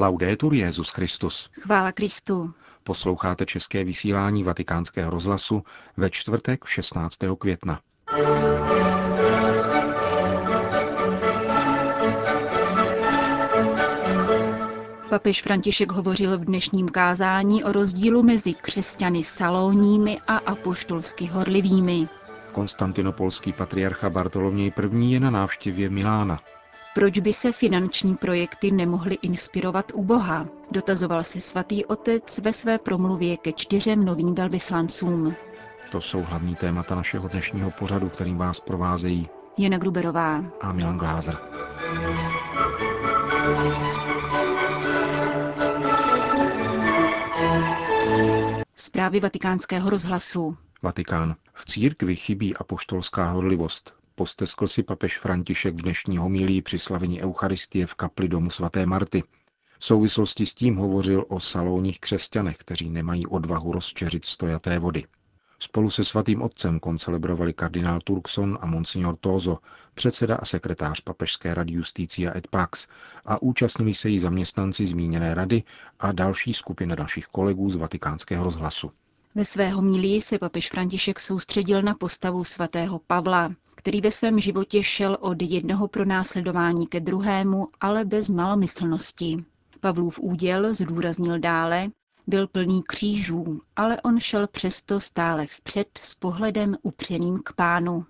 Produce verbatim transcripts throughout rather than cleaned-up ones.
Laudetur Jesus Christus. Chvála Kristu. Posloucháte české vysílání Vatikánského rozhlasu ve čtvrtek šestnáctého května. Papež František hovořil v dnešním kázání o rozdílu mezi křesťany salónními a apoštolsky horlivými. Konstantinopolský patriarcha Bartoloměj I. je na návštěvě Milána. Proč by se finanční projekty nemohly inspirovat u Boha? Dotazoval se svatý otec ve své promluvě ke čtyřem novým velvyslancům. To jsou hlavní témata našeho dnešního pořadu, kterým vás provázejí Jana Gruberová a Milan Glázer. Zprávy Vatikánského rozhlasu. Vatikán. V církvi chybí apoštolská horlivost. Posteskl si papež František v dnešní homilii při slavení Eucharistie v kapli domu svaté Marty. V souvislosti s tím hovořil o salónních křesťanech, kteří nemají odvahu rozčeřit stojaté vody. Spolu se svatým otcem koncelebrovali kardinál Turkson a monsignor Toso, předseda a sekretář papežské rady Justicia et Pax, a účastnili se jí zaměstnanci zmíněné rady a další skupina našich kolegů z Vatikánského rozhlasu. Ve své homilii se papež František soustředil na postavu svatého Pavla, který ve svém životě šel od jednoho pronásledování ke druhému, ale bez malomyslnosti. Pavlův úděl, zdůraznil dále, byl plný křížů, ale on šel přesto stále vpřed s pohledem upřeným k Pánu.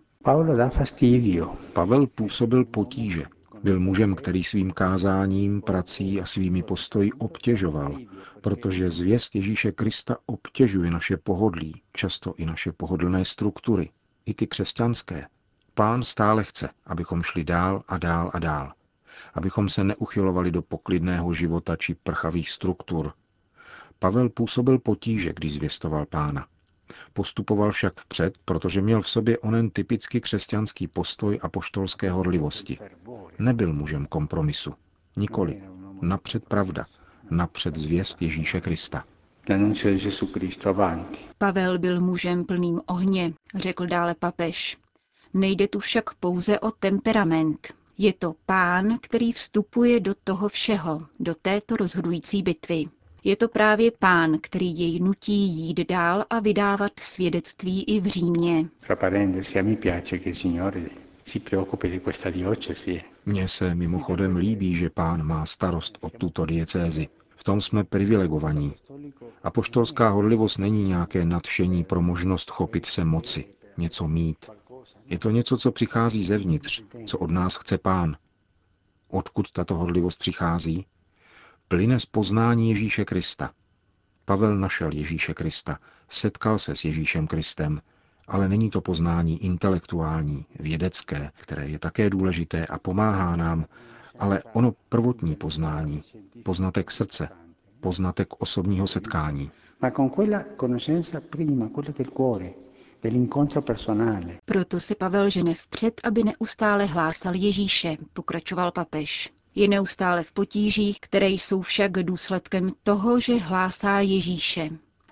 Pavel působil potíže. Byl mužem, který svým kázáním, prací a svými postoji obtěžoval, protože zvěst Ježíše Krista obtěžuje naše pohodlí, často i naše pohodlné struktury, i ty křesťanské. Pán stále chce, abychom šli dál a dál a dál, abychom se neuchylovali do poklidného života či prchavých struktur. Pavel působil potíže, když zvěstoval Pána. Postupoval však vpřed, protože měl v sobě onen typicky křesťanský postoj apoštolské horlivosti. Nebyl mužem kompromisu. Nikoli. Napřed pravda. Napřed zvěst Ježíše Krista. Pavel byl mužem plným ohně, řekl dále papež. Nejde tu však pouze o temperament. Je to Pán, který vstupuje do toho všeho, do této rozhodující bitvy. Je to právě Pán, který jej nutí jít dál a vydávat svědectví i v Římě. Mně se mimochodem líbí, že Pán má starost o tuto diecézi. V tom jsme privilegovaní. Apoštolská horlivost není nějaké nadšení pro možnost chopit se moci, něco mít. Je to něco, co přichází zevnitř, co od nás chce Pán. Odkud tato horlivost přichází? Plyne z poznání Ježíše Krista. Pavel našel Ježíše Krista, setkal se s Ježíšem Kristem, ale není to poznání intelektuální, vědecké, které je také důležité a pomáhá nám, ale ono prvotní poznání, poznatek srdce, poznatek osobního setkání. Proto se Pavel žene vpřed, aby neustále hlásal Ježíše, pokračoval papež. Je neustále v potížích, které jsou však důsledkem toho, že hlásá Ježíše.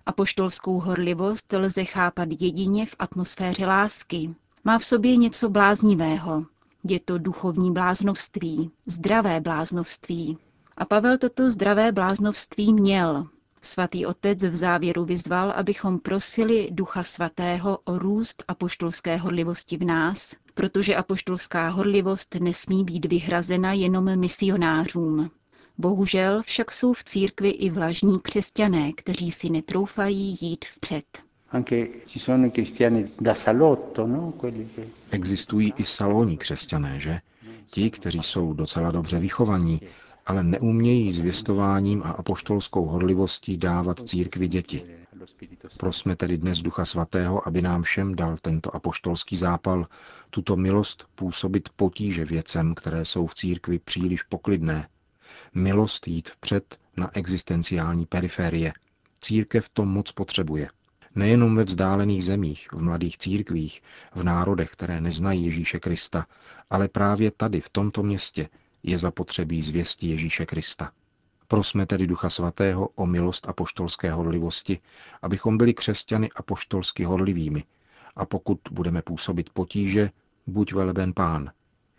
Apoštolskou horlivost lze chápat jedině v atmosféře lásky. Má v sobě něco bláznivého. Je to duchovní bláznovství, zdravé bláznovství. A Pavel toto zdravé bláznovství měl. Svatý otec v závěru vyzval, abychom prosili Ducha Svatého o růst apoštolské horlivosti v nás, protože apoštolská horlivost nesmí být vyhrazena jenom misionářům. Bohužel však jsou v církvi i vlažní křesťané, kteří si netroufají jít vpřed. Existují i salónní křesťané, že? Ti, kteří jsou docela dobře vychovaní, ale neumějí zvěstováním a apoštolskou horlivostí dávat církvi děti. Prosme tedy dnes Ducha Svatého, aby nám všem dal tento apoštolský zápal, tuto milost působit potíže věcem, které jsou v církvi příliš poklidné. Milost jít vpřed na existenciální periferie. Církev to moc potřebuje. Nejenom ve vzdálených zemích, v mladých církvích, v národech, které neznají Ježíše Krista, ale právě tady, v tomto městě, je zapotřebí zvěsti Ježíše Krista. Prosme tedy Ducha Svatého o milost apoštolské horlivosti, abychom byli křesťany apoštolsky horlivými. A pokud budeme působit potíže, buď veleben Pán.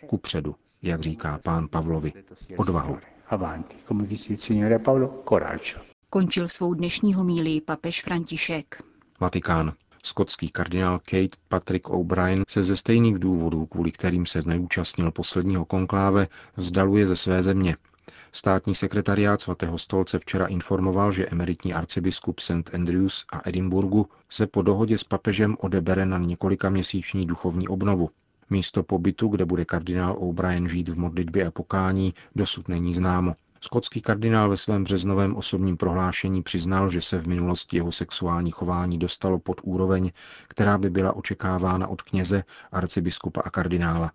Kupředu, jak říká Pán Pavlovi, odvahu. avanti, come dice il signore Paolo, coraggio. Končil svou dnešní homílii papež František. Vatikán. Skotský kardinál Kate Patrick O'Brien se ze stejných důvodů, kvůli kterým se neúčastnil posledního konkláve, vzdaluje ze své země. Státní sekretariát svatého stolce včera informoval, že emeritní arcibiskup Saint Andrews a Edinburgu se po dohodě s papežem odebere na několikaměsíční duchovní obnovu. Místo pobytu, kde bude kardinál O'Brien žít v modlitbě a pokání, dosud není známo. Skotský kardinál ve svém březnovém osobním prohlášení přiznal, že se v minulosti jeho sexuální chování dostalo pod úroveň, která by byla očekávána od kněze, arcibiskupa a kardinála.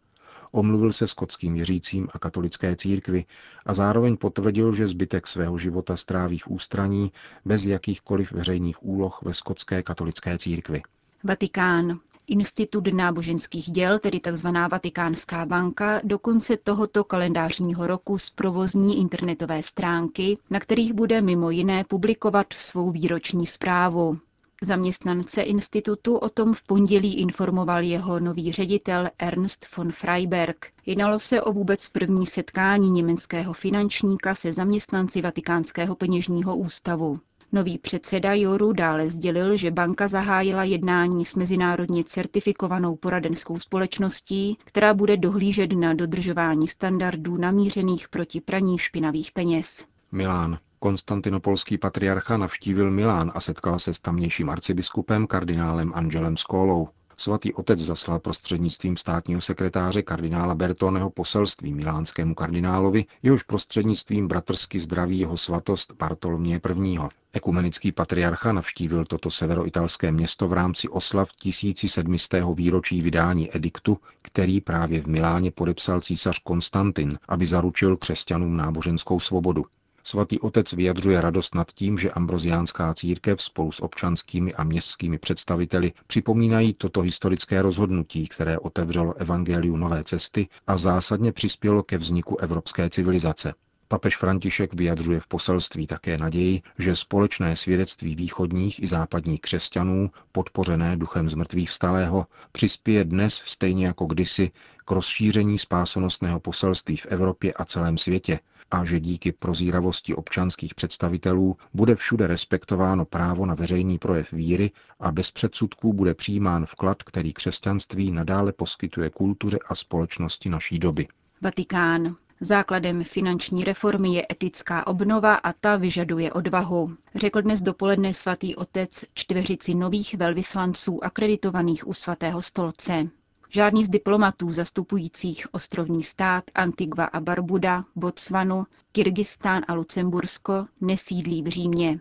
Omluvil se skotským věřícím a katolické církvi a zároveň potvrdil, že zbytek svého života stráví v ústraní bez jakýchkoliv veřejných úloh ve skotské katolické církvi. Vatikán. Institut náboženských děl, tedy tzv. Vatikánská banka, do konce tohoto kalendářního roku zprovozní internetové stránky, na kterých bude mimo jiné publikovat svou výroční zprávu. Zaměstnance institutu o tom v pondělí informoval jeho nový ředitel Ernst von Freiberg. Jednalo se o vůbec první setkání německého finančníka se zaměstnanci Vatikánského peněžního ústavu. Nový předseda Joru dále sdělil, že banka zahájila jednání s mezinárodně certifikovanou poradenskou společností, která bude dohlížet na dodržování standardů namířených proti praní špinavých peněz. Milán. Konstantinopolský patriarcha navštívil Milán a setkal se s tamějším arcibiskupem kardinálem Angelem Skolou. Svatý otec zaslal prostřednictvím státního sekretáře kardinála Bertoneho poselství milánskému kardinálovi, jehož prostřednictvím bratrsky zdraví jeho svatost Bartoloměje prvního Ekumenický patriarcha navštívil toto severoitalské město v rámci oslav tisíc sedm set výročí vydání ediktu, který právě v Miláně podepsal císař Konstantin, aby zaručil křesťanům náboženskou svobodu. Svatý otec vyjadřuje radost nad tím, že ambroziánská církev spolu s občanskými a městskými představiteli připomínají toto historické rozhodnutí, které otevřelo evangeliu nové cesty a zásadně přispělo ke vzniku evropské civilizace. Papež František vyjadřuje v poselství také naději, že společné svědectví východních i západních křesťanů, podpořené duchem zmrtvýchvstalého, přispěje dnes, stejně jako kdysi, k rozšíření spásonosného poselství v Evropě a celém světě a že díky prozíravosti občanských představitelů bude všude respektováno právo na veřejný projev víry a bez předsudků bude přijímán vklad, který křesťanství nadále poskytuje kultuře a společnosti naší doby. Vatikán. Základem finanční reformy je etická obnova a ta vyžaduje odvahu, řekl dnes dopoledne svatý otec čtveřici nových velvyslanců akreditovaných u svatého stolce. Žádný z diplomatů zastupujících ostrovní stát Antigua a Barbuda, Botswanu, Kyrgyzstán a Lucembursko nesídlí v Římě.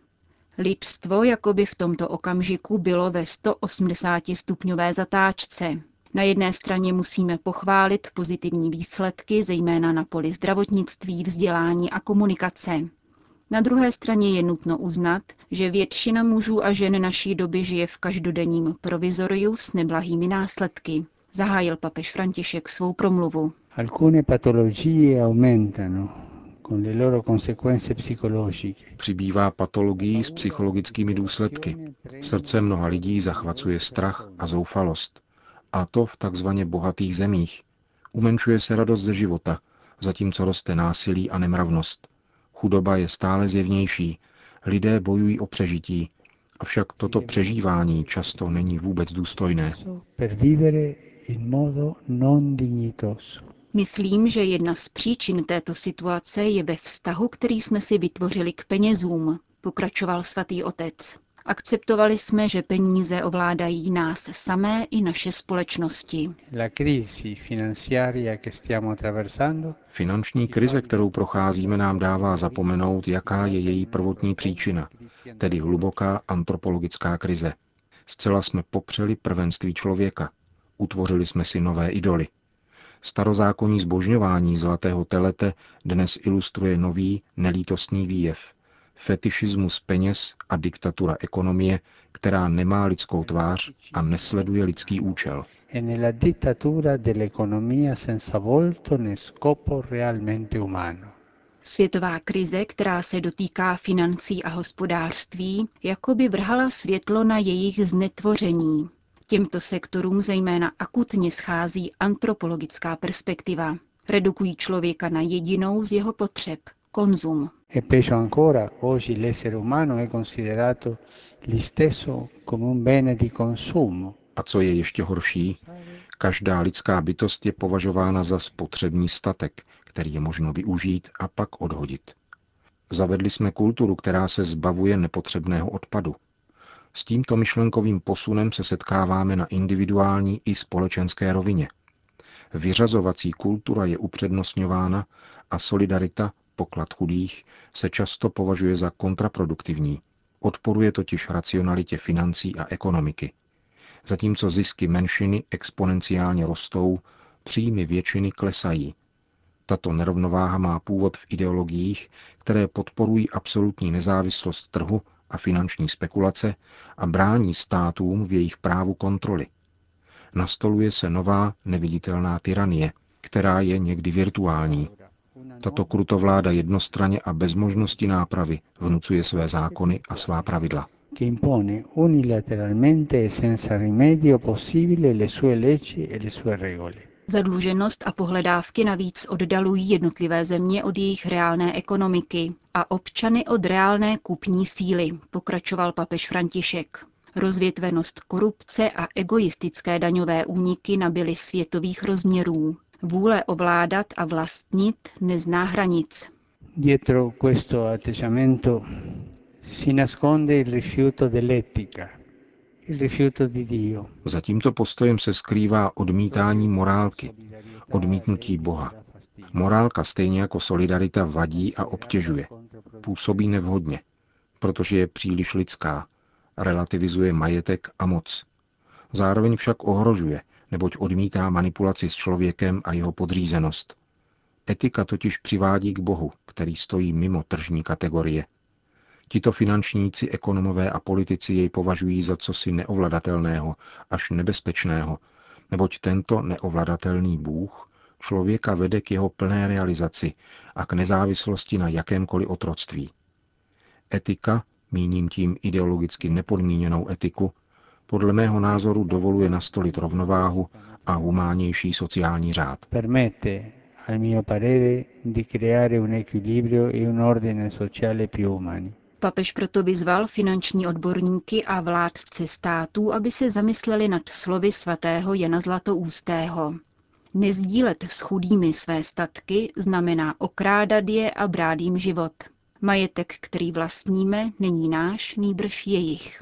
Lidstvo jakoby v tomto okamžiku bylo ve sto osmdesáti stupňové zatáčce. Na jedné straně musíme pochválit pozitivní výsledky, zejména na poli zdravotnictví, vzdělání a komunikace. Na druhé straně je nutno uznat, že většina mužů a žen naší doby žije v každodenním provizoriu s neblahými následky. Zahájil papež František svou promluvu. Přibývá patologií s psychologickými důsledky. Srdce mnoha lidí zachvacuje strach a zoufalost. A to v takzvaně bohatých zemích. Umenšuje se radost ze života, zatímco roste násilí a nemravnost. Chudoba je stále zjevnější, lidé bojují o přežití, avšak toto přežívání často není vůbec důstojné. Myslím, že jedna z příčin této situace je ve vztahu, který jsme si vytvořili k penězům, pokračoval svatý otec. Akceptovali jsme, že peníze ovládají nás samé i naše společnosti. Finanční krize, kterou procházíme, nám dává zapomenout, jaká je její prvotní příčina, tedy hluboká antropologická krize. Zcela jsme popřeli prvenství člověka. Utvořili jsme si nové idoly. Starozákonní zbožňování zlatého telete dnes ilustruje nový, nelítostný výjev. Fetišismus peněz a diktatura ekonomie, která nemá lidskou tvář a nesleduje lidský účel. Světová krize, která se dotýká financí a hospodářství, jakoby vrhala světlo na jejich znetvoření. Těmto sektorům zejména akutně schází antropologická perspektiva. Redukují člověka na jedinou z jeho potřeb. konzum. E peggio ancora, oggi l'essere umano è considerato l'istesso come un bene di consumo. A co je ještě horší? Každá lidská bytost je považována za spotřební statek, který je možno využít a pak odhodit. Zavedli jsme kulturu, která se zbavuje nepotřebného odpadu. S tímto myšlenkovým posunem se setkáváme na individuální i společenské rovině. Vyřazovací kultura je upřednostňována a solidarita, poklad chudých, se často považuje za kontraproduktivní. Odporuje totiž racionalitě financí a ekonomiky. Zatímco zisky menšiny exponenciálně rostou, příjmy většiny klesají. Tato nerovnováha má původ v ideologiích, které podporují absolutní nezávislost trhu a finanční spekulace a brání státům v jejich právu kontroly. Nastoluje se nová neviditelná tyranie, která je někdy virtuální. Tato krutovláda jednostranně a bez možnosti nápravy vnucuje své zákony a svá pravidla. Che impone unilateralmente e senza rimedio possibile le sue leggi e le sue regole. Zadluženost a pohledávky navíc oddalují jednotlivé země od jejich reálné ekonomiky a občany od reálné kupní síly, pokračoval papež František. Rozvětvenost korupce a egoistické daňové úniky nabyly světových rozměrů. Vůle ovládat a vlastnit nezná hranic. Dietro questo atteggiamento si nasconde il rifiuto dell'etica, il rifiuto di Dio. Za tímto postojem se skrývá odmítání morálky, odmítnutí Boha. Morálka stejně jako solidarita vadí a obtěžuje. Působí nevhodně, protože je příliš lidská, relativizuje majetek a moc. Zároveň však ohrožuje, neboť odmítá manipulaci s člověkem a jeho podřízenost. Etika totiž přivádí k Bohu, který stojí mimo tržní kategorie. Tito finančníci, ekonomové a politici jej považují za cosi neovladatelného, až nebezpečného, neboť tento neovladatelný Bůh člověka vede k jeho plné realizaci a k nezávislosti na jakémkoliv otroctví. Etika, míním tím ideologicky nepodmíněnou etiku, podle mého názoru dovoluje nastolit rovnováhu a humánnější sociální řád. Permette, al mio parere, di creare un equilibrio e un ordine sociale più umani. Papež proto vyzval finanční odborníky a vládce států, aby se zamysleli nad slovy svatého Jana Zlatoústého. Nezdílet s chudými své statky znamená okrádat je a brát jim život. Majetek, který vlastníme, není náš, nýbrž jejich.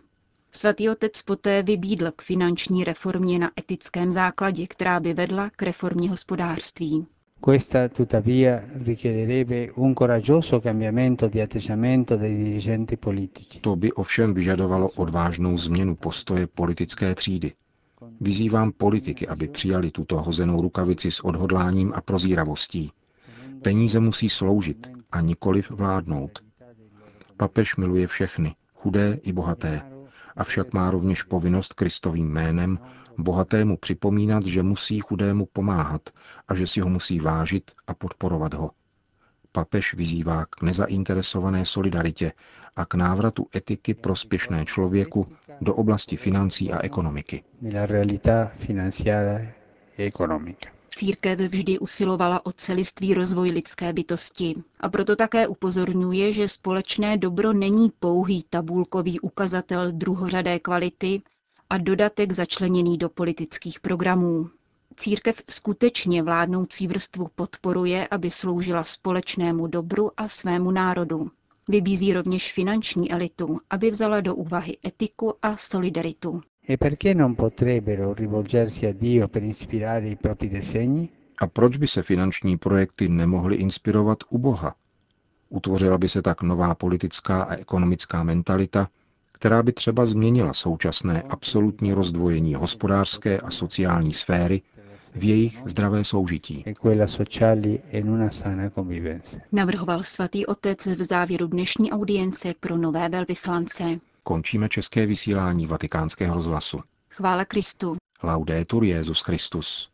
Svatý otec poté vybídl k finanční reformě na etickém základě, která by vedla k reformě hospodářství. Questa tuttavia richiederebbe un coraggioso cambiamento di atteggiamento dei dirigenti politici. To by ovšem vyžadovalo odvážnou změnu postoje politické třídy. Vyzývám politiky, aby přijali tuto hozenou rukavici s odhodláním a prozíravostí. Peníze musí sloužit a nikoliv vládnout. Papež miluje všechny, chudé i bohaté, avšak má rovněž povinnost Kristovým jménem bohatému připomínat, že musí chudému pomáhat a že si ho musí vážit a podporovat ho. Papež vyzývá k nezainteresované solidaritě a k návratu etiky prospěšné člověku do oblasti financí a ekonomiky. Církev vždy usilovala o celistvý rozvoj lidské bytosti a proto také upozorňuje, že společné dobro není pouhý tabulkový ukazatel druhořadé kvality a dodatek začleněný do politických programů. Církev skutečně vládnoucí vrstvu podporuje, aby sloužila společnému dobru a svému národu. Vybízí rovněž finanční elitu, aby vzala do úvahy etiku a solidaritu. A proč by se finanční projekty nemohly inspirovat u Boha? Utvořila by se tak nová politická a ekonomická mentalita, která by třeba změnila současné absolutní rozdvojení hospodářské a sociální sféry v jejich zdravé soužití. Navrhoval svatý otec v závěru dnešní audience pro nové velvyslance. Končíme české vysílání Vatikánského rozhlasu. Chvála Kristu. Laudetur Jesus Christus.